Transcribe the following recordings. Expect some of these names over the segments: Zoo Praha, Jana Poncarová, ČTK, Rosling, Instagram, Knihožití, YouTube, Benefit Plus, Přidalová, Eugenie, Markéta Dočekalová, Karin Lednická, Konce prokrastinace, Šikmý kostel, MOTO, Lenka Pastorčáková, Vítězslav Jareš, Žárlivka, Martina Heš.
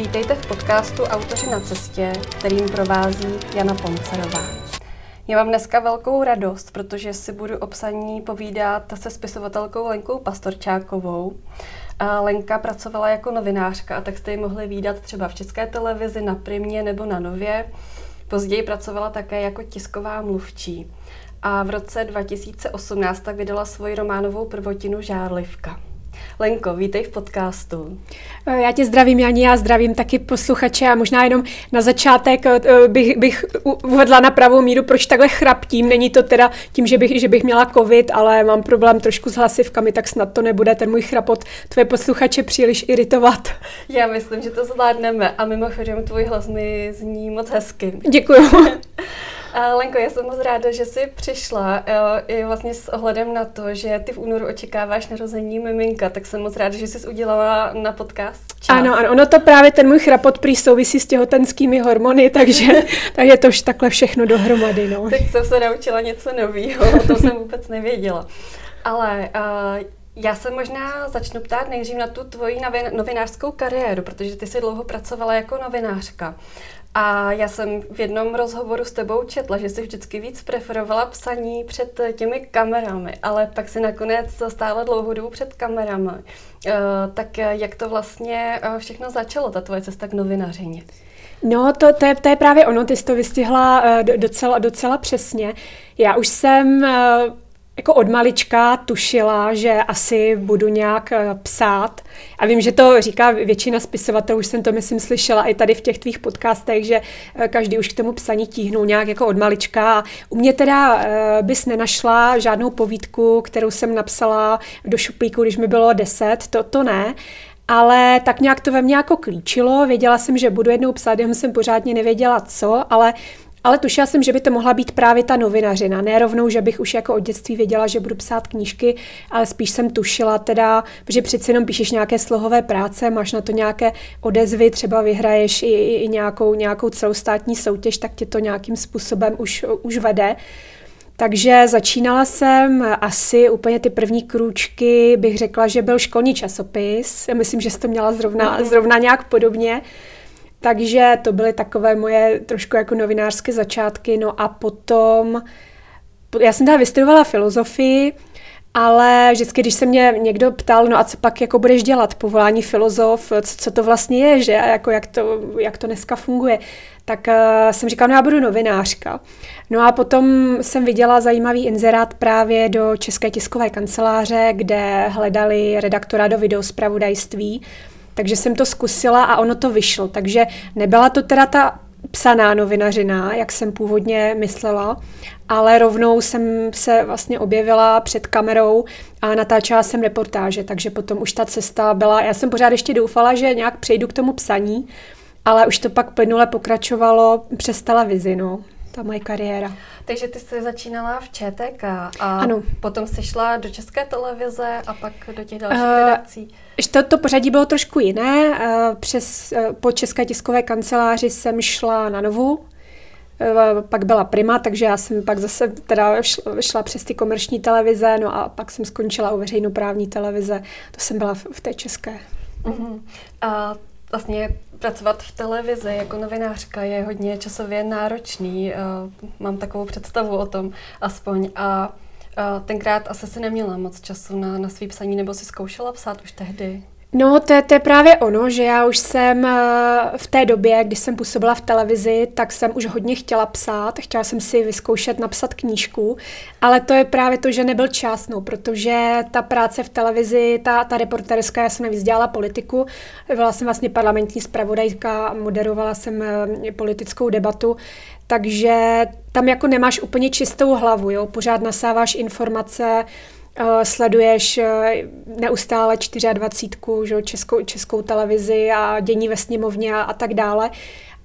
Vítejte v podcastu Autoři na cestě, kterým provází Jana Poncarová. Já mám dneska velkou radost, protože si budu o psaní povídat se spisovatelkou Lenkou Pastorčákovou. Lenka pracovala jako novinářka, a tak jste ji mohli vídat třeba v České televizi, na Primě nebo na Nově. Později pracovala také jako tisková mluvčí. A v roce 2018 tak vydala svoji románovou prvotinu Žárlivka. Lenko, vítej v podcastu. Já tě zdravím, Jani, já zdravím taky posluchače a možná jenom na začátek bych uvedla na pravou míru, proč takhle chraptím. Není to teda tím, že bych měla covid, ale mám problém trošku s hlasivkami, tak snad to nebude ten můj chrapot tvoje posluchače příliš iritovat. Já myslím, že to zvládneme a mimochodem tvůj hlas mi zní moc hezky. Děkuju. Lenko, já jsem moc ráda, že jsi přišla i vlastně s ohledem na to, že ty v únoru očekáváš narození miminka, tak jsem moc ráda, že jsi udělala na podcast čas. Ano, ono to právě ten můj chrapot prý souvisí s těhotenskými hormony, takže to už takhle všechno dohromady. No. Tak jsem se naučila něco nového, to jsem vůbec nevěděla. Ale já se možná začnu ptát nejdřív na tu tvoji novinářskou kariéru, protože ty jsi dlouho pracovala jako novinářka. A já jsem v jednom rozhovoru s tebou četla, že jsi vždycky víc preferovala psaní před těmi kamerami, ale pak si nakonec stála dlouhou dobu před kamerami. Tak jak to vlastně všechno začalo, ta tvoje cesta k novinařině? No, to je právě ono, ty jsi to vystihla docela přesně. Já už jsem jako od malička tušila, že asi budu nějak psát. A vím, že to říká většina spisovatelů, už jsem to, myslím, slyšela i tady v těch tvých podcastech, že každý už k tomu psaní tíhnou nějak jako od malička. U mě teda bys nenašla žádnou povídku, kterou jsem napsala do šuplíku, když mi bylo 10, to ne. Ale tak nějak to ve mně jako klíčilo. Věděla jsem, že budu jednou psát, jenom jsem pořádně nevěděla co, ale tušila jsem, že by to mohla být právě ta novinařina. Ne rovnou, že bych už jako od dětství věděla, že budu psát knížky, ale spíš jsem tušila teda, že přeci jenom píšeš nějaké slohové práce, máš na to nějaké odezvy, třeba vyhraješ i nějakou celostátní soutěž, tak tě to nějakým způsobem už vede. Takže začínala jsem asi úplně ty první krůčky, bych řekla, že byl školní časopis. Já myslím, že jsi to měla zrovna nějak podobně. Takže to byly takové moje trošku jako novinářské začátky. No a potom, já jsem teda vystudovala filozofii, ale vždycky, když se mě někdo ptal, no a co pak jako budeš dělat, povolání filozof, co to vlastně je, že, jako jak to dneska funguje, tak jsem říkala, no já budu novinářka. No a potom jsem viděla zajímavý inzerát právě do České tiskové kanceláře, kde hledali redaktora do videozpravodajství. Takže jsem to zkusila a ono to vyšlo. Takže nebyla to teda ta psaná novinařina, jak jsem původně myslela, ale rovnou jsem se vlastně objevila před kamerou a natáčela jsem reportáže, takže potom už ta cesta byla. Já jsem pořád ještě doufala, že nějak přejdu k tomu psaní, ale už to pak plynule pokračovalo přes televizi, no. Ta moje kariéra. Takže ty jsi začínala v ČTK a ano. Potom jsi šla do České televize a pak do těch dalších redakcí. To pořadí bylo trošku jiné. Po České tiskové kanceláři jsem šla na Novu, pak byla Prima, takže já jsem pak zase teda šla přes ty komerční televize, no a pak jsem skončila u veřejnoprávní televize. To jsem byla v té české. Uh-huh. A vlastně pracovat v televizi jako novinářka je hodně časově náročný, mám takovou představu o tom aspoň. A tenkrát asi si neměla moc času na svý psaní, nebo si zkoušela psát už tehdy? No, to je právě ono, že já už jsem v té době, kdy jsem působila v televizi, tak jsem už hodně chtěla psát, chtěla jsem si vyzkoušet napsat knížku, ale to je právě to, že nebyl čas, no, protože ta práce v televizi, ta reportérská, já jsem navíc dělala politiku, byla jsem vlastně parlamentní zpravodajka, moderovala jsem politickou debatu, takže tam jako nemáš úplně čistou hlavu, jo, pořád nasáváš informace, sleduješ neustále 24, že, českou televizi a dění ve sněmovně a tak dále.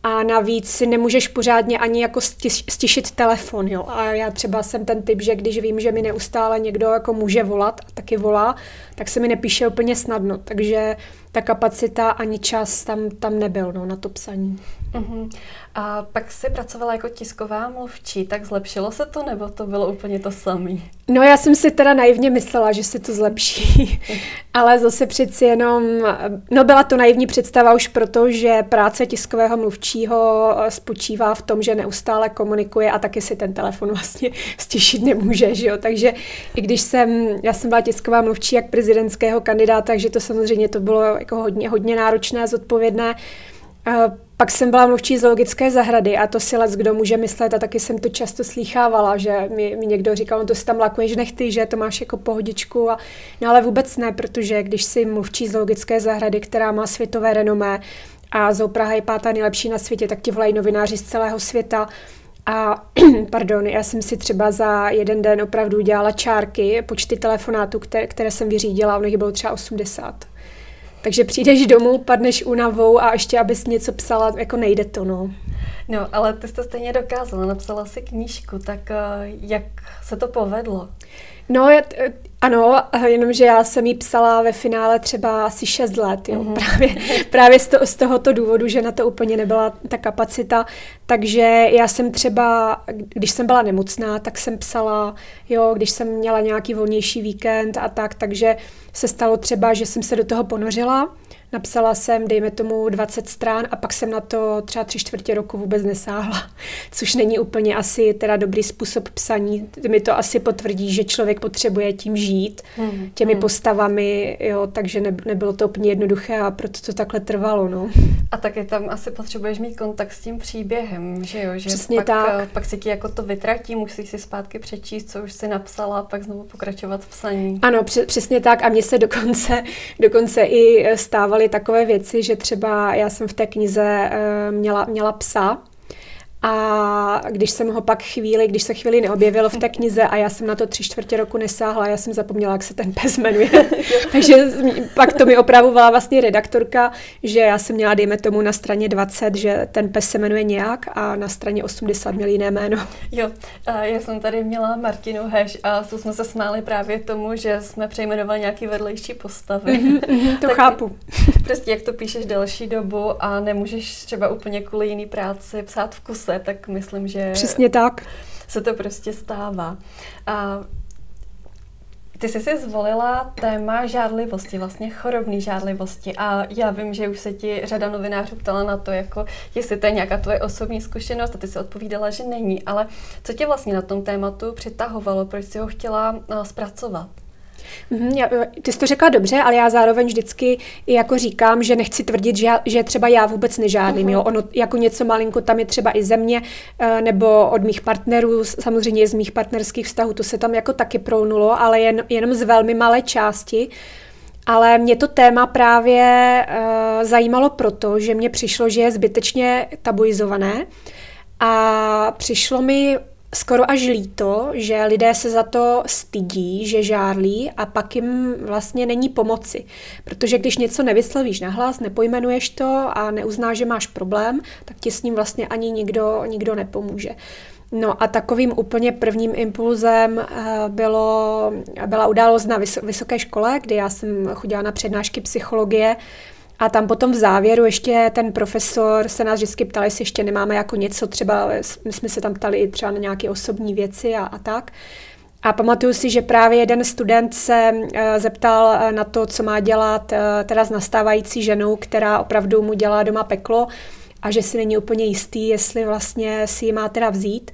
A navíc si nemůžeš pořádně ani jako stišit telefon. Jo. A já třeba jsem ten typ, že když vím, že mi neustále někdo jako může volat a taky volá, tak se mi nepíše úplně snadno. Takže ta kapacita ani čas tam nebyl, no, na to psaní. Uhum. A pak jsi pracovala jako tisková mluvčí, tak zlepšilo se to, nebo to bylo úplně to samé? No, já jsem si teda naivně myslela, že se to zlepší, ale zase přeci jenom, no, byla to naivní představa už proto, že práce tiskového mluvčího spočívá v tom, že neustále komunikuje a taky si ten telefon vlastně stěšit nemůže, že jo, takže i když já jsem byla tisková mluvčí jak prezidentského kandidáta, takže to samozřejmě to bylo jako hodně, hodně náročné a zodpovědné. Pak jsem byla mluvčí zoologické zahrady a to si leckdo může myslet a taky jsem to často slýchávala, že mi někdo říkal, no to si tam lakuješ nechty, že to máš jako pohodičku. No ale vůbec ne, protože když si mluvčí zoologické zahrady, která má světové renomé a Zoo Praha je 5. nejlepší na světě, tak ti volají novináři z celého světa. A pardon, já jsem si třeba za jeden den opravdu dělala čárky, počty telefonátů, které jsem vyřídila, ono jich bylo třeba 80. Takže přijdeš domů, padneš únavou a ještě, abys něco psala, jako nejde to, no. No, ale ty jsi to stejně dokázala, napsala si knížku, tak jak se to povedlo? No, ano, jenomže já jsem ji psala ve finále třeba asi 6 let, jo, právě z tohoto důvodu, že na to úplně nebyla ta kapacita, takže já jsem třeba, když jsem byla nemocná, tak jsem psala, jo, když jsem měla nějaký volnější víkend a tak, takže se stalo třeba, že jsem se do toho ponořila, napsala jsem, dejme tomu, 20 strán a pak jsem na to třeba 3/4 roku vůbec nesáhla, což není úplně asi teda dobrý způsob psaní. Mi to asi potvrdí, že člověk potřebuje tím žít, těmi postavami, jo, takže nebylo to úplně jednoduché a proto to takhle trvalo, no. A taky tam asi potřebuješ mít kontakt s tím příběhem, že jo? Že přesně tak. Pak si ti jako to vytratí, musíš si zpátky přečíst, co už si napsala a pak znovu pokračovat v psaní. Ano, přesně tak a mně se dokonce i stávaly takové věci, že třeba já jsem v té knize měla psa a když jsem ho pak když se chvíli neobjevil v té knize a já jsem na to 3/4 roku nesáhla, já jsem zapomněla, jak se ten pes jmenuje. Takže pak to mi opravovala vlastně redaktorka, že já jsem měla, dejme tomu, na straně 20, že ten pes se jmenuje nějak a na straně 80 měl jiné jméno. Jo, já jsem tady měla Martinu Heš a tu jsme se smáli právě tomu, že jsme přejmenovali nějaký vedlejší postavy. To tak chápu. Prostě jak to píšeš delší dobu a nemůžeš třeba úplně kvůli jiný práci psát v kuse, tak myslím, že přesně tak se to prostě stává. A ty jsi si zvolila téma žárlivosti, vlastně chorobný žárlivosti a já vím, že už se ti řada novinářů ptala na to, jako jestli to je nějaká tvoje osobní zkušenost a ty jsi odpovídala, že není, ale co tě vlastně na tom tématu přitahovalo, proč jsi ho chtěla zpracovat? Ty jsi to řekla dobře, ale já zároveň vždycky jako říkám, že nechci tvrdit, že třeba já vůbec nežádlím. Jo? Ono jako něco malinko tam je třeba i ze mě, nebo od mých partnerů, samozřejmě z mých partnerských vztahů, to se tam jako taky prounulo, ale jenom z velmi malé části. Ale mě to téma právě zajímalo proto, že mně přišlo, že je zbytečně tabuizované a přišlo mi skoro až líto, že lidé se za to stydí, že žárlí a pak jim vlastně není pomoci. Protože když něco nevyslovíš nahlas, nepojmenuješ to a neuznáš, že máš problém, tak ti s ním vlastně ani nikdo nepomůže. No a takovým úplně prvním impulzem byla událost na vysoké škole, kdy já jsem chodila na přednášky psychologie. A tam potom v závěru ještě ten profesor se nás vždycky ptal, jestli ještě nemáme jako něco, třeba my jsme se tam ptali i třeba na nějaké osobní věci a tak. A pamatuju si, že právě jeden student se zeptal na to, co má dělat teda s nastávající ženou, která opravdu mu dělá doma peklo a že si není úplně jistý, jestli vlastně si ji má teda vzít.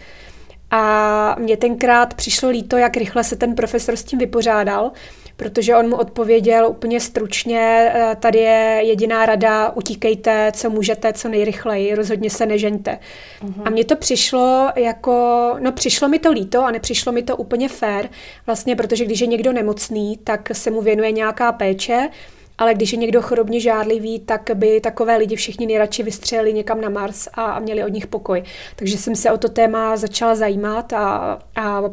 A mně tenkrát přišlo líto, jak rychle se ten profesor s tím vypořádal, protože on mu odpověděl úplně stručně, tady je jediná rada, utíkejte, co můžete, co nejrychleji, rozhodně se nežeňte. A mně to přišlo přišlo mi to líto a nepřišlo mi to úplně fér, vlastně protože když je někdo nemocný, tak se mu věnuje nějaká péče, ale když je někdo chorobně žárlivý, tak by takové lidi všichni nejradši vystřelili někam na Mars a měli od nich pokoj. Takže jsem se o to téma začala zajímat a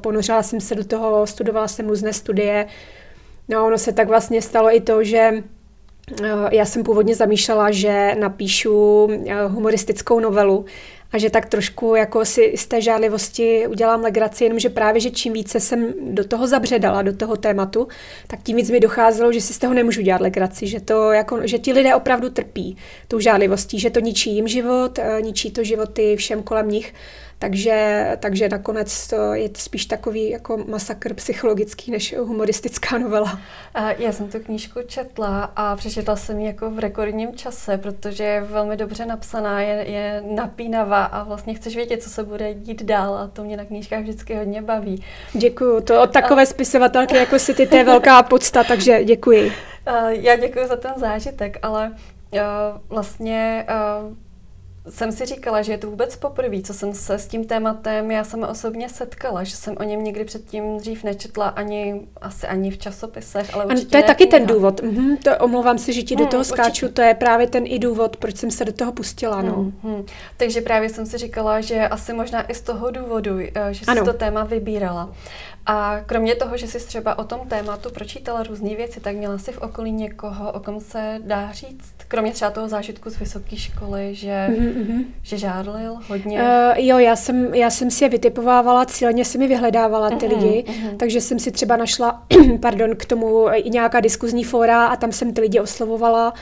ponořila jsem se do toho, studovala jsem různé studie. No, ono se tak vlastně stalo i to, že já jsem původně zamýšlela, že napíšu humoristickou novelu, a že tak trošku jako si z té žárlivosti udělám legraci, jenomže právě, že čím více jsem do toho zabředala, do toho tématu, tak tím víc mi docházelo, že si z toho nemůžu dělat legraci, že, to jako, že ti lidé opravdu trpí tou žárlivostí, že to ničí jim život, ničí to životy všem kolem nich, takže nakonec to je spíš takový jako masakr psychologický než humoristická novela. Já jsem tu knížku četla a přečetla jsem ji jako v rekordním čase, protože je velmi dobře napsaná, je napínavá a vlastně chceš vědět, co se bude dít dál a to mě na knížkách vždycky hodně baví. Děkuju, to od takové spisovatelky jako si ty, to je velká podsta, takže děkuji. Já děkuju za ten zážitek, ale vlastně... Jsem si říkala, že je to vůbec poprvé, co jsem se s tím tématem já sama osobně setkala, že jsem o něm nikdy předtím dřív nečetla ani v časopisech, ale určitě. To je taky ten důvod. To omlouvám se, že ti do toho skáču, určitě. To je právě ten i důvod, proč jsem se do toho pustila. No. Takže právě jsem si říkala, že asi možná i z toho důvodu, že jsi to téma vybírala. A kromě toho, že jsi třeba o tom tématu pročítala různé věci, tak měla jsi v okolí někoho, o kom se dá říct, kromě třeba toho zážitku z vysoké školy, že žárlil hodně? Jo, já jsem si je vytipovávala, cíleně jsem je vyhledávala ty lidi, takže jsem si třeba našla k tomu i nějaká diskuzní fóra a tam jsem ty lidi oslovovala.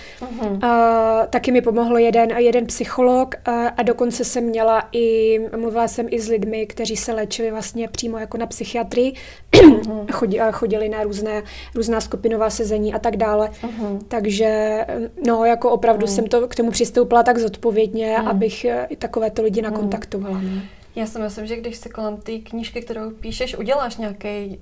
Taky mi pomohlo jeden psycholog a dokonce jsem mluvila jsem i s lidmi, kteří se léčili vlastně přímo jako na psychiatrii, chodili na různá skupinová sezení a tak dále. Takže jako opravdu jsem to k tomu přistoupila tak zodpovědně, abych i takovéto lidi nakontaktovala. Já si myslím, že když si kolem té knížky, kterou píšeš, uděláš nějaký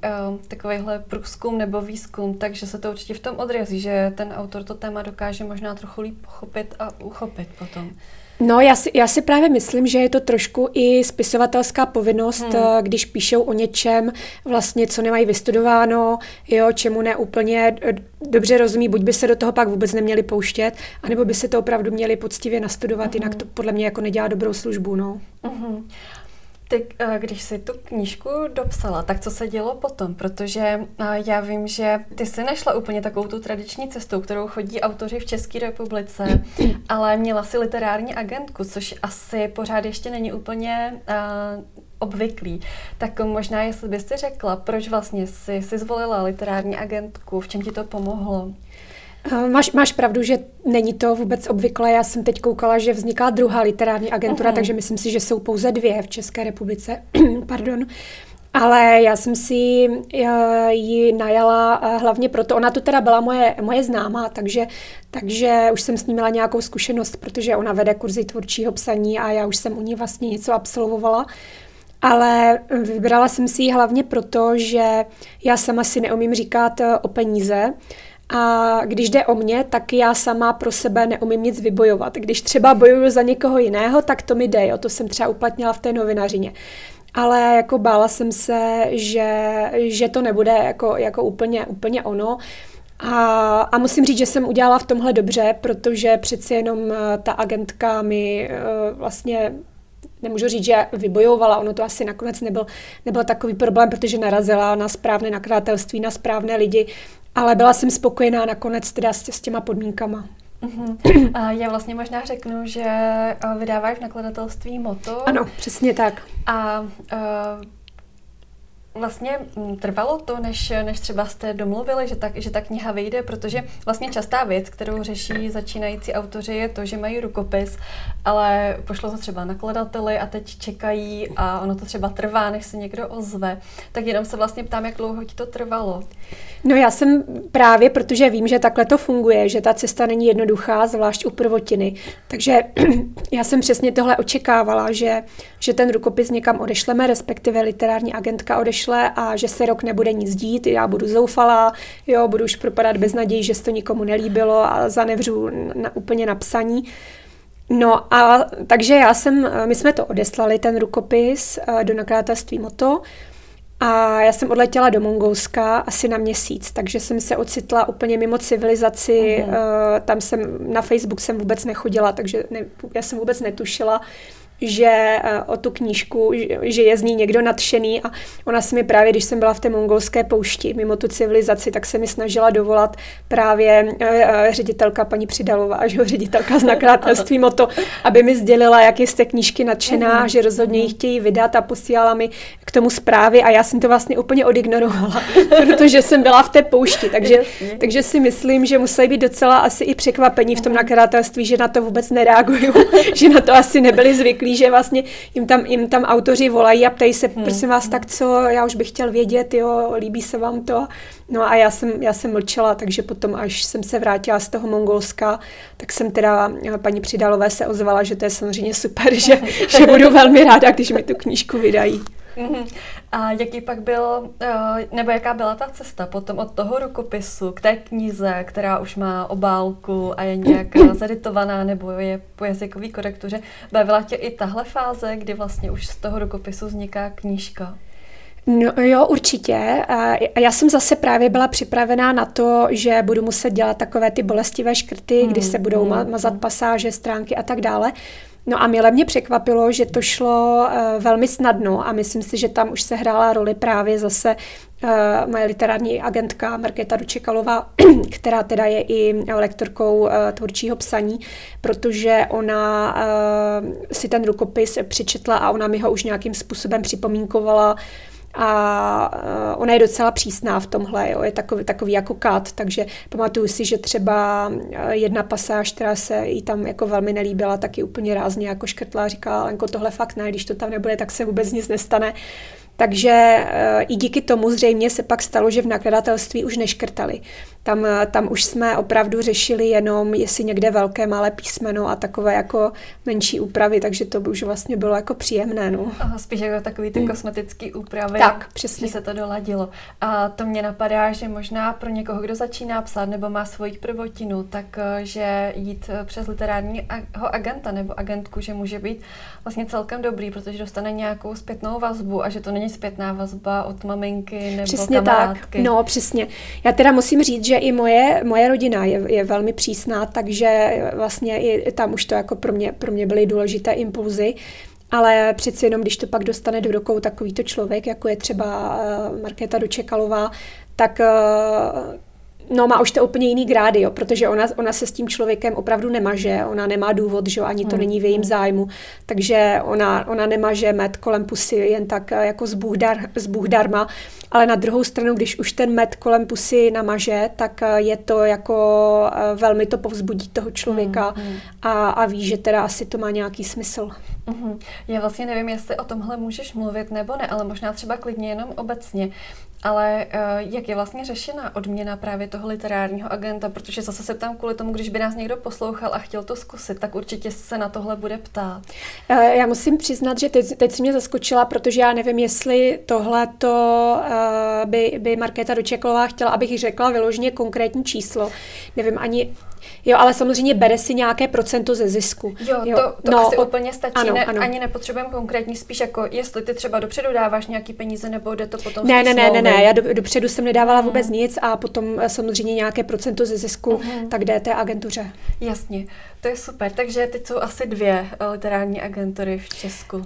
takovýhle průzkum nebo výzkum, takže se to určitě v tom odrazí, že ten autor to téma dokáže možná trochu líp pochopit a uchopit potom. No, já si právě myslím, že je to trošku i spisovatelská povinnost, když píšou o něčem, vlastně, co nemají vystudováno, čemu neúplně dobře rozumí, buď by se do toho pak vůbec neměli pouštět, anebo by se to opravdu měli poctivě nastudovat, jinak to podle mě jako nedělá dobrou službu, Ty, když jsi tu knížku dopsala, tak co se dělo potom? Protože já vím, že ty jsi nešla úplně takovou tu tradiční cestou, kterou chodí autoři v České republice, ale měla jsi literární agentku, což asi pořád ještě není úplně obvyklý. Tak možná, jestli bys si řekla, proč vlastně jsi zvolila literární agentku, v čem ti to pomohlo? Máš pravdu, že není to vůbec obvyklé. Já jsem teď koukala, že vzniká druhá literární agentura, takže myslím si, že jsou pouze dvě v České republice. Pardon. Ale já jsem si ji najala hlavně proto, ona to teda byla moje známá, takže už jsem s ní měla nějakou zkušenost, protože ona vede kurzy tvůrčího psaní a já už jsem u ní vlastně něco absolvovala. Ale vybrala jsem si ji hlavně proto, že já sama si neumím říkat o peníze. A když jde o mě, tak já sama pro sebe neumím nic vybojovat. Když třeba bojuju za někoho jiného, tak to mi jde, to jsem třeba uplatnila v té novinařině. Ale jako bála jsem se, že to nebude jako úplně ono. A musím říct, že jsem udělala v tomhle dobře, protože přeci jenom ta agentka mi vlastně... Nemůžu říct, že vybojovala, ono to asi nakonec nebyl takový problém, protože narazila na správné nakladatelství, na správné lidi, ale byla jsem spokojená nakonec teda s těma podmínkama. Já vlastně možná řeknu, že vydáváš v nakladatelství MOTO. Ano, přesně tak. Vlastně trvalo to, než třeba jste domluvili, že ta kniha vyjde, protože vlastně častá věc, kterou řeší začínající autoři, je to, že mají rukopis, ale pošlo to třeba nakladateli a teď čekají a ono to třeba trvá, než se někdo ozve. Tak jenom se vlastně ptám, jak dlouho ti to trvalo. No já jsem právě, protože vím, že takhle to funguje, že ta cesta není jednoduchá, zvlášť u prvotiny. Takže já jsem přesně tohle očekávala, že ten rukopis někam odešleme, respektive literární agentka odešle a že se rok nebude nic dít, já budu zoufalá, budu už propadat beznaději, že se to nikomu nelíbilo a zanevřu úplně na psaní. No a takže my jsme to odeslali, ten rukopis, do nakladatelství MOTO. A já jsem odletěla do Mongolska asi na měsíc, takže jsem se ocitla úplně mimo civilizaci, tam na Facebook jsem vůbec nechodila, takže já jsem vůbec netušila, že o tu knížku, že je z ní někdo nadšený, a ona se mi právě, když jsem byla v té mongolské poušti, mimo tu civilizaci, tak se mi snažila dovolat právě ředitelka paní Přidalová, že ředitelka z nakladatelství MOTO, aby mi sdělila, jak je z té knížky nadšená, že rozhodně ji chtějí vydat, a posílala mi k tomu zprávy, a já jsem to vlastně úplně odignorovala, protože jsem byla v té poušti, takže si myslím, že museli být docela asi i překvapení v tom nakladatelství, že na to vůbec nereagují, že na to asi nebyli zvyklí, že vlastně jim tam autoři volají a ptají se, prosím vás, tak co, já už bych chtěl vědět, jo, líbí se vám to. No a já jsem mlčela, takže potom, až jsem se vrátila z toho Mongolska, tak jsem teda paní Přidalové se ozvala, že to je samozřejmě super, že budu velmi ráda, když mi tu knížku vydají. A jaký pak byl, nebo jaká byla ta cesta potom od toho rukopisu k té knize, která už má obálku a je nějak zaditovaná nebo je po jazykový korektuře, bavila tě i tahle fáze, kdy vlastně už z toho rukopisu vzniká knížka? No jo, určitě. A já jsem zase právě byla připravená na to, že budu muset dělat takové ty bolestivé škrty, kdy se budou mazat pasáže, stránky a tak dále. No a mile mě překvapilo, že to šlo velmi snadno, a myslím si, že tam už se hrála roli právě zase moje literární agentka Markéta Dočekalová, která teda je i lektorkou tvůrčího psaní, protože ona si ten rukopis přečetla a ona mi ho už nějakým způsobem připomínkovala. A ona je docela přísná v tomhle, jo, je takový jako kat, takže pamatuju si, že třeba jedna pasáž, která se jí tam jako velmi nelíbila, taky úplně rázně jako škrtla, říkala, Lenko, tohle fakt ne, když to tam nebude, tak se vůbec nic nestane. Takže i díky tomu zřejmě se pak stalo, že v nakladatelství už neškrtali. Tam už jsme opravdu řešili jenom, jestli někde velké, malé písmeno a takové jako menší úpravy, takže to už vlastně bylo jako příjemné. No. Aha, spíš jako takový ty kosmetický úpravy, tak, přesně, že se to doladilo. A to mě napadá, že možná pro někoho, kdo začíná psát nebo má svoji prvotinu, takže jít přes literárního agenta nebo agentku, že může být vlastně celkem dobrý, protože dostane nějakou zpětnou vazbu a že to není zpětná vazba od maminky nebo přesně kamarádky. Přesně tak, no přesně. Já teda musím říct, že i moje rodina je velmi přísná, takže vlastně i tam už to jako pro mě byly důležité impulzy, ale přeci jenom, když to pak dostane do rukou takovýto člověk, jako je třeba Markéta Dočekalová, tak no, má už to úplně jiný grády, jo, protože ona se s tím člověkem opravdu nemaže, ona nemá důvod, že ani to není v jejím zájmu, takže ona nemaže med kolem pusy jen tak jako z bůh darma, ale na druhou stranu, když už ten med kolem pusy namaže, tak je to jako velmi to povzbudí toho člověka a ví, že teda asi to má nějaký smysl. Já vlastně nevím, jestli o tomhle můžeš mluvit nebo ne, ale možná třeba klidně jenom obecně. Ale jak je vlastně řešena odměna právě toho literárního agenta? Protože zase se ptám kvůli tomu, když by nás někdo poslouchal a chtěl to zkusit, tak určitě se na tohle bude ptát. Já musím přiznat, že teď si mě zaskočila, protože já nevím, jestli tohleto by Markéta Dočekalová chtěla, abych řekla vyloženě konkrétní číslo. Nevím ani... Jo, ale samozřejmě bere si nějaké procento ze zisku. Jo, to asi úplně stačí, ano, ne, ano. Ani nepotřebujeme konkrétní, spíš jako jestli ty třeba dopředu dáváš nějaký peníze, nebo jde to potom Ne, já dopředu jsem nedávala vůbec nic a potom samozřejmě nějaké procento ze zisku, tak jde té agentuře. Jasně, to je super, takže teď jsou asi dvě literární agentury v Česku.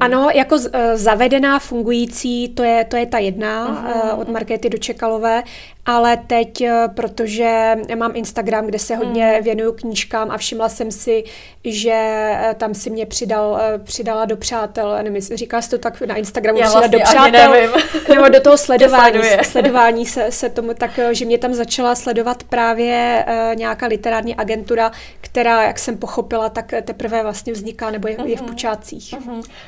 Ano, jako zavedená, fungující, to je ta jedna od Markéty Dočekalové, ale teď, protože mám Instagram, kde se hodně věnuju knížkám a všimla jsem si, že tam si mě přidala do přátel, říká se to tak na Instagramu, já vlastně do přátel, nebo do toho sledování se tomu tak, že mě tam začala sledovat právě nějaká literární agentura, která, jak jsem pochopila, tak teprve vlastně vzniká, nebo je v počátcích.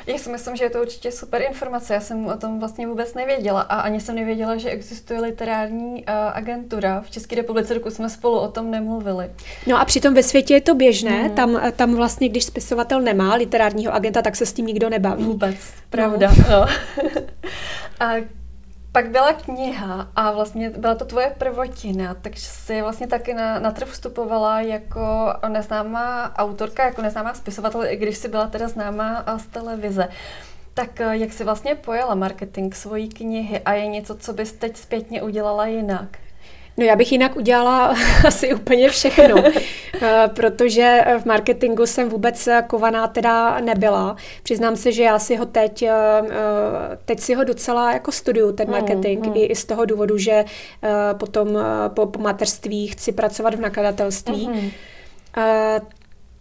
Já si myslím, že je to určitě super informace, já jsem o tom vlastně vůbec nevěděla a ani jsem nevěděla, že existuje literární agentura v České republice, dokud jsme spolu o tom nemluvili. No a přitom ve světě je to běžné, tam vlastně, když spisovatel nemá literárního agenta, tak se s tím nikdo nebaví. Vůbec, pravda. No. A pak byla kniha a vlastně byla to tvoje prvotina, takže jsi vlastně taky na trh vstupovala jako neznámá autorka, jako neznámá spisovatel, i když jsi byla teda známá z televize. Tak jak jsi vlastně pojala marketing svojí knihy a je něco, co bys teď zpětně udělala jinak? No já bych jinak udělala asi úplně všechno, protože v marketingu jsem vůbec kovaná teda nebyla. Přiznám se, že já si ho teď si ho docela jako studuju, ten marketing, i z toho důvodu, že potom po mateřství chci pracovat v nakladatelství.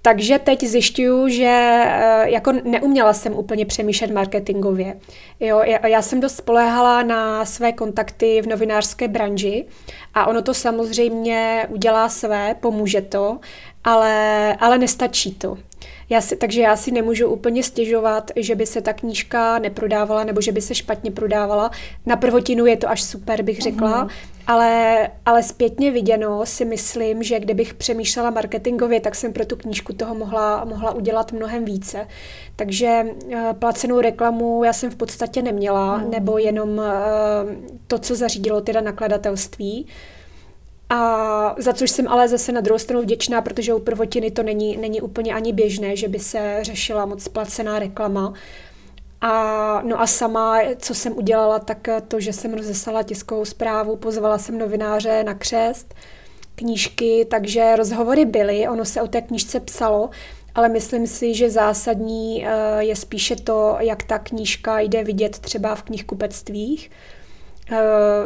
Takže teď zjišťuju, že jako neuměla jsem úplně přemýšlet marketingově. Jo, já jsem dost spoléhala na své kontakty v novinářské branži a ono to samozřejmě udělá své, pomůže to, ale nestačí to. Takže já si nemůžu úplně stěžovat, že by se ta knížka neprodávala nebo že by se špatně prodávala. Na prvotinu je to až super, bych řekla, ale zpětně viděno si myslím, že kdybych přemýšlela marketingově, tak jsem pro tu knížku toho mohla udělat mnohem více. Takže placenou reklamu já jsem v podstatě neměla, nebo jenom to, co zařídilo teda nakladatelství. A za což jsem ale zase na druhou stranu vděčná, protože u prvotiny to není úplně ani běžné, že by se řešila moc placená reklama. A no a sama, co jsem udělala, tak to, že jsem rozeslala tiskovou zprávu, pozvala jsem novináře na křest, knížky, takže rozhovory byly, ono se o té knížce psalo, ale myslím si, že zásadní je spíše to, jak ta knížka jde vidět třeba v knihkupectvích.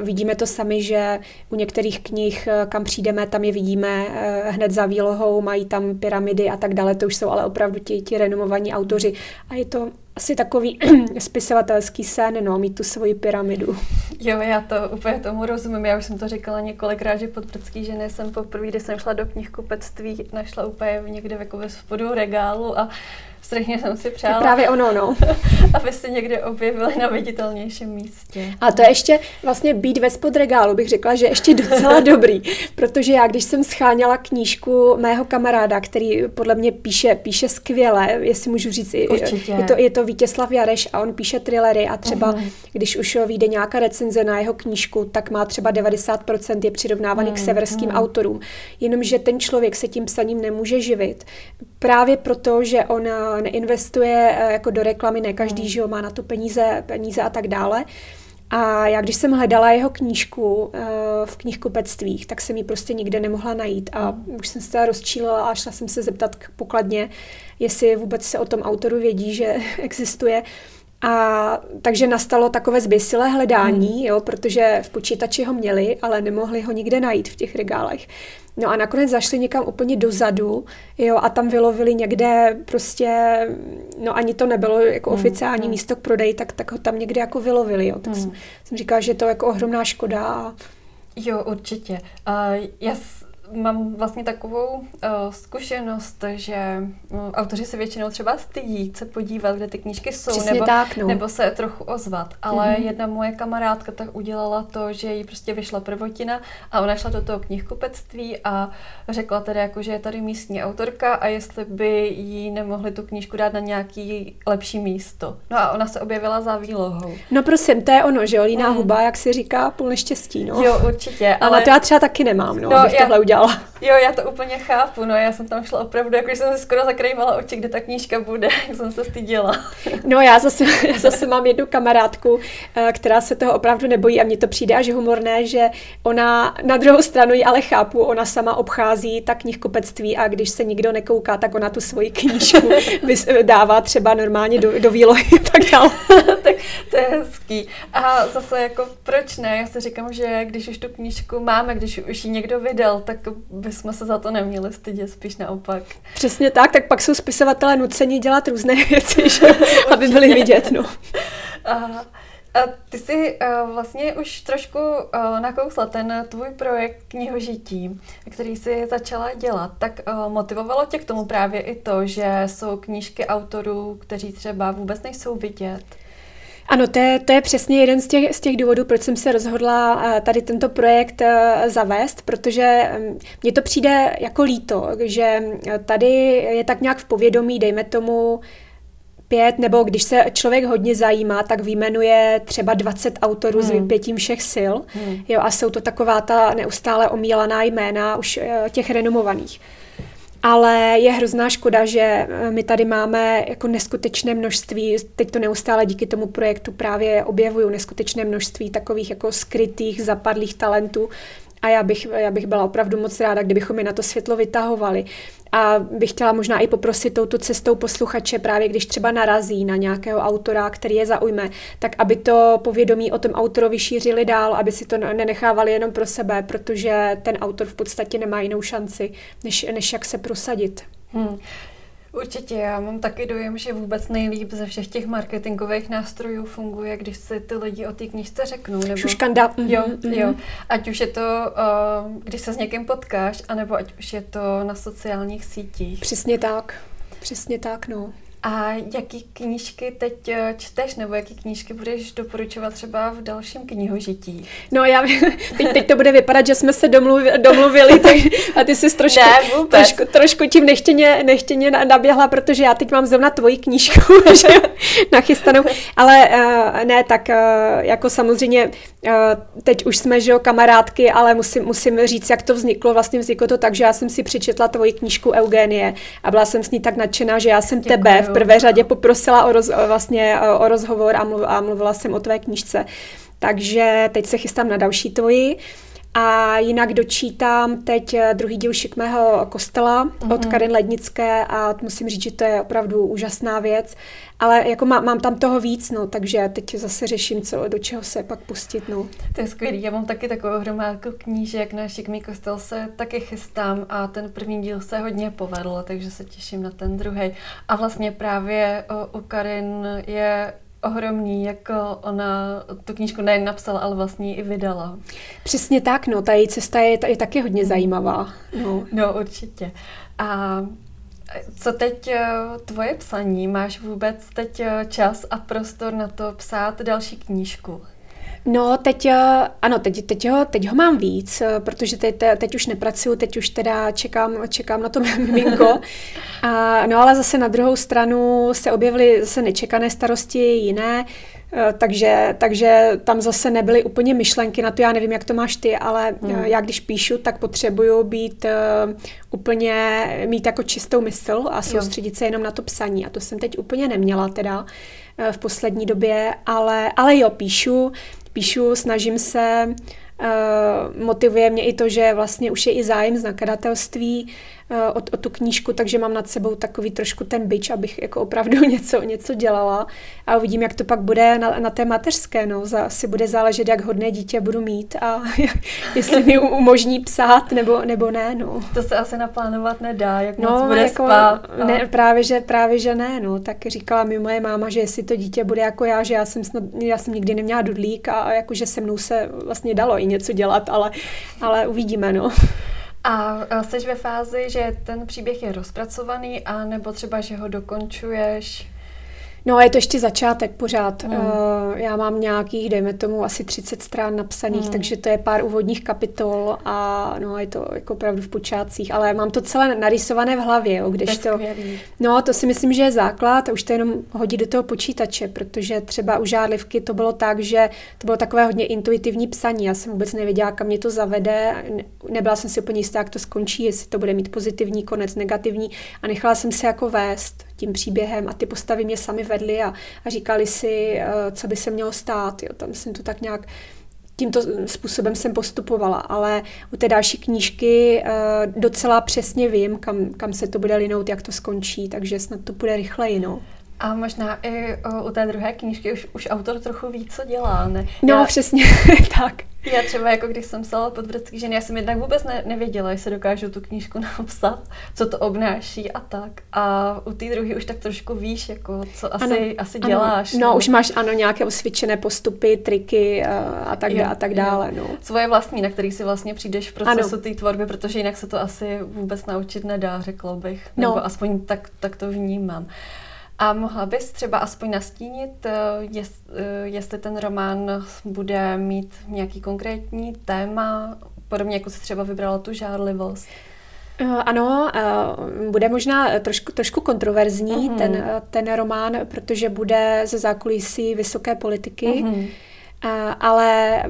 Vidíme to sami, že u některých knih, kam přijdeme, tam je vidíme hned za výlohou, mají tam pyramidy a tak dále, to už jsou ale opravdu ti renomovaní autoři a je to asi takový spisovatelský sen, no, mít tu svoji pyramidu. Jo, já to úplně tomu rozumím, já už jsem to říkala několikrát, že Podbrdský ženy jsem poprvé, když jsem šla do knihkupectví, našla úplně někde jako ve spodu regálu a strašně jsem si přála. Právě ono, no. Aby se někde objevila na viditelnějším místě. A to je ještě vlastně být ve spod regálu, bych řekla, že ještě docela dobrý, protože já, když jsem scháněla knížku mého kamaráda, který podle mě píše skvěle, jestli můžu říct, je to Vítězslav Jareš a on píše thrillery a třeba, když už vyjde nějaká recenze na jeho knížku, tak má třeba 90% je přirovnávaný k severským autorům. Jenomže ten člověk se tím psaním nemůže živit. Právě proto, že on neinvestuje jako do reklamy, ne každý, že má na to peníze a tak dále. A já, když jsem hledala jeho knížku v knihkupectvích, tak jsem ji prostě nikde nemohla najít. A už jsem se teda rozčílila a šla jsem se zeptat k pokladně, jestli vůbec se o tom autoru vědí, že existuje. A takže nastalo takové zběsilé hledání, jo, protože v počítači ho měli, ale nemohli ho nikde najít v těch regálech. No a nakonec zašli někam úplně dozadu, jo, a tam vylovili někde prostě, no ani to nebylo jako oficiální místo k prodeji, tak ho tam někde jako vylovili, jo. Tak jsem říkala, že to je jako ohromná škoda. Jo, určitě. Já mám vlastně takovou zkušenost, že autoři se většinou třeba stydí se podívat, kde ty knížky jsou, nebo se trochu ozvat. Ale jedna moje kamarádka tak udělala to, že jí prostě vyšla prvotina a ona šla do toho knihkupectví a řekla teda, jako, že je tady místní autorka a jestli by jí nemohli tu knížku dát na nějaký lepší místo. No a ona se objevila za výlohou. No prosím, to je ono, že jo, líná huba, jak se říká, půl neštěstí, no. Jo, určitě. Ale to já třeba taky nemám, no, abych tohle udělala. Jo, já to úplně chápu, no já jsem tam šla opravdu, jako jsem si skoro zakrývala oči, kde ta knížka bude, jak jsem se styděla. No já zase mám jednu kamarádku, která se toho opravdu nebojí a mně to přijde až humorné, že ona na druhou stranu ji ale chápu, ona sama obchází ta knihkupectví a když se nikdo nekouká, tak ona tu svoji knížku dává třeba normálně do výlohy a tak dále. Tak to je hezký. A zase jako proč ne? Já si říkám, že když už tu knížku máme, když už ji někdo vydal, tak bychom se za to neměli stydět, spíš naopak. Přesně tak pak jsou spisovatelé nuceni dělat různé věci, že, aby byli vidět. No. A ty jsi vlastně už trošku nakousla ten tvůj projekt Knihožití, který jsi začala dělat, tak motivovalo tě k tomu právě i to, že jsou knížky autorů, kteří třeba vůbec nejsou vidět? Ano, to je přesně jeden z těch důvodů, proč jsem se rozhodla tady tento projekt zavést, protože mně to přijde jako líto, že tady je tak nějak v povědomí, dejme tomu 5, nebo když se člověk hodně zajímá, tak vyjmenuje třeba 20 autorů s vypětím všech sil. Jo, a jsou to taková ta neustále omílaná jména už těch renomovaných. Ale je hrozná škoda, že my tady máme jako neskutečné množství, teď to neustále díky tomu projektu právě objevuju, neskutečné množství takových jako skrytých, zapadlých talentů. A já bych byla opravdu moc ráda, kdybychom je na to světlo vytahovali. A bych chtěla možná i poprosit touto cestou posluchače, právě když třeba narazí na nějakého autora, který je zaujme, tak aby to povědomí o tom autorovi šířili dál, aby si to nenechávali jenom pro sebe, protože ten autor v podstatě nemá jinou šanci, než jak se prosadit. Určitě, já mám taky dojem, že vůbec nejlíp ze všech těch marketingových nástrojů funguje, když si ty lidi o té knížce řeknou. Nebo... Šuškanda. Jo. Ať už je to, když se s někým potkáš, anebo ať už je to na sociálních sítích. Přesně tak. A jaký knížky teď čteš, nebo jaký knížky budeš doporučovat třeba v dalším knihožití? No teď to bude vypadat, že jsme se domluvili, tak, a ty jsi trošku tím nechtěně naběhla, protože já teď mám zrovna tvoji knížku nachystanou, ale ne, tak jako samozřejmě teď už jsme, že jo, kamarádky, ale musím říct, jak to vzniklo. Vlastně vzniklo to tak, že já jsem si přečetla tvoji knížku Eugenie a byla jsem s ní tak nadšená, že já jsem tebe v prvé řadě poprosila o rozhovor a mluvila jsem o tvé knížce. Takže teď se chystám na další tvoji. A jinak dočítám teď druhý díl Šikmého kostela od Karin Lednické a musím říct, že to je opravdu úžasná věc. Ale jako mám tam toho víc, no, takže teď zase řeším, do čeho se pak pustit. No. To je skvělý, já mám taky takovou hromádku knížek, na Šikmý kostel se taky chystám a ten první díl se hodně povedl, takže se těším na ten druhý. A vlastně právě u Karin je... ohromný, jak ona tu knížku nejen napsala, ale vlastně i vydala. Přesně tak, no, ta její cesta je taky hodně zajímavá. No, určitě. A co teď tvoje psaní? Máš vůbec teď čas a prostor na to psát další knížku? No, teď ho mám víc, protože teď už nepracuju, teď už teda čekám na to miminko. No, ale zase na druhou stranu se objevily zase nečekané starosti jiné, takže tam zase nebyly úplně myšlenky na to, já nevím, jak to máš ty, ale já když píšu, tak potřebuju být úplně, mít jako čistou mysl a soustředit se jenom na to psaní. A to jsem teď úplně neměla teda v poslední době, ale jo, píšu, snažím se, motivuje mě i to, že vlastně už je i zájem z nakladatelství o tu knížku, takže mám nad sebou takový trošku ten bič, abych jako opravdu něco dělala a uvidím, jak to pak bude na té mateřské. No. Asi bude záležet, jak hodné dítě budu mít a jestli mi umožní psát nebo ne. No. To se asi naplánovat nedá, jak moc bude jako spát. Ne, právě že ne. No. Tak říkala mi moje máma, že jestli to dítě bude jako já, že já jsem nikdy neměla dudlík a jakože se mnou se vlastně dalo i něco dělat, ale uvidíme. No. A jsi ve fázi, že ten příběh je rozpracovaný, a nebo třeba, že ho dokončuješ? No, je to ještě začátek pořád. Já mám nějakých, dejme tomu, asi 30 strán napsaných, takže to je pár úvodních kapitol a no, je to jako opravdu v počátcích, ale mám to celé narysované v hlavě, to si myslím, že je základ a už to jenom hodí do toho počítače, protože třeba u Žárlivky to bylo tak, že to bylo takové hodně intuitivní psaní, já jsem vůbec nevěděla, kam mě to zavede, nebyla jsem si úplně jistá, jak to skončí, jestli to bude mít pozitivní konec, negativní a nechala jsem se jako vést tím příběhem a ty postavy mě sami vedly a říkali si, co by se mělo stát. Jo. Tam jsem to tak nějak tímto způsobem jsem postupovala, ale u té další knížky docela přesně vím, kam se to bude linout, jak to skončí, takže snad to bude rychleji. No. A možná i u té druhé knížky už autor trochu ví, co dělá, ne? No, přesně, tak. Já třeba, jako když jsem psala Podbradský ženy, já jsem jednak vůbec nevěděla, jestli dokážu tu knížku napsat, co to obnáší a tak. A u té druhé už tak trošku víš, jako, co asi děláš. No, už máš nějaké osvědčené postupy, triky a tak dále. No. Svoje vlastní, na který si vlastně přijdeš v procesu té tvorby, protože jinak se to asi vůbec naučit nedá, řekla bych. Nebo aspoň tak to vnímám. A mohla bys třeba aspoň nastínit, jestli ten román bude mít nějaký konkrétní téma, podobně jako si třeba vybrala tu žárlivost? Ano, bude možná trošku kontroverzní ten román, protože bude ze zákulisí vysoké politiky, ale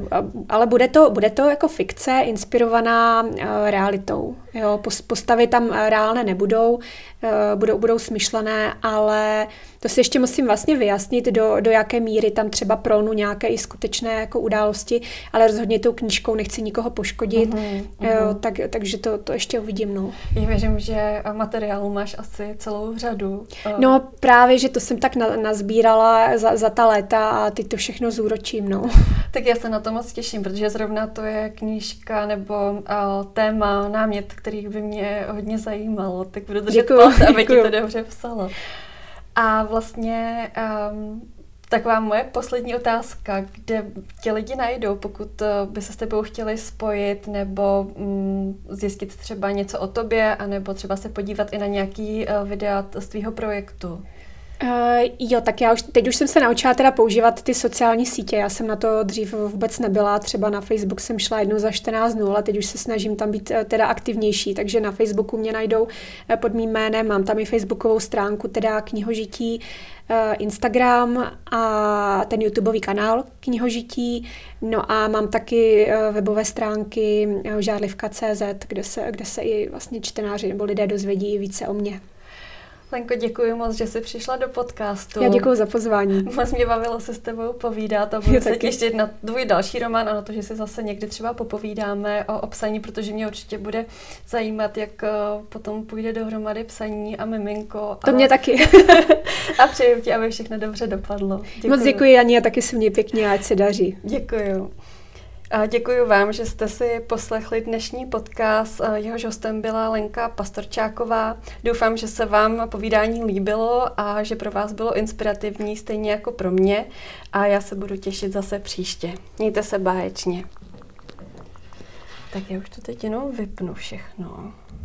bude to jako fikce inspirovaná realitou. Jo, postavy tam reálné nebudou, budou smyšlené, ale to si ještě musím vlastně vyjasnit, do jaké míry tam třeba prolnu nějaké i skutečné jako události, ale rozhodně tou knížkou nechci nikoho poškodit, Jo, takže to ještě uvidím. No. Já věřím, že materiálu máš asi celou řadu. No právě, že to jsem tak nazbírala za ta léta a teď to všechno zúročím. No. Tak já se na to moc těším, protože zrovna to je knížka nebo téma, námět, který by mě hodně zajímalo, tak budu držet palce, aby ti to dobře psalo. A vlastně taková moje poslední otázka, kde tě lidi najdou, pokud by se s tebou chtěli spojit nebo zjistit třeba něco o tobě, anebo třeba se podívat i na nějaký videa z tvýho projektu. Jo, tak teď už jsem se naučila teda používat ty sociální sítě, já jsem na to dřív vůbec nebyla, třeba na Facebook jsem šla jednou za 14 dnů, ale teď už se snažím tam být teda aktivnější, takže na Facebooku mě najdou pod mým jménem, mám tam i facebookovou stránku, teda Knihožití, Instagram a ten YouTubeový kanál Knihožití, no a mám taky webové stránky žárlivka.cz, kde se i vlastně čtenáři nebo lidé dozvědí více o mně. Lenko, děkuji moc, že jsi přišla do podcastu. Já děkuji za pozvání. Moc mě bavilo se s tebou povídat a budu se těšit na tvůj další román a na to, že si zase někdy třeba popovídáme o psaní, protože mě určitě bude zajímat, jak potom půjde dohromady psaní a miminko. To mě taky. A přeju ti, aby všechno dobře dopadlo. Děkuji. Moc děkuji, Jani, a taky se mě pěkně, ať se daří. Děkuji. A děkuji vám, že jste si poslechli dnešní podcast. Jehož hostem byla Lenka Pastorčáková. Doufám, že se vám povídání líbilo a že pro vás bylo inspirativní, stejně jako pro mě. A já se budu těšit zase příště. Mějte se báječně. Tak já už to teď jenom vypnu všechno.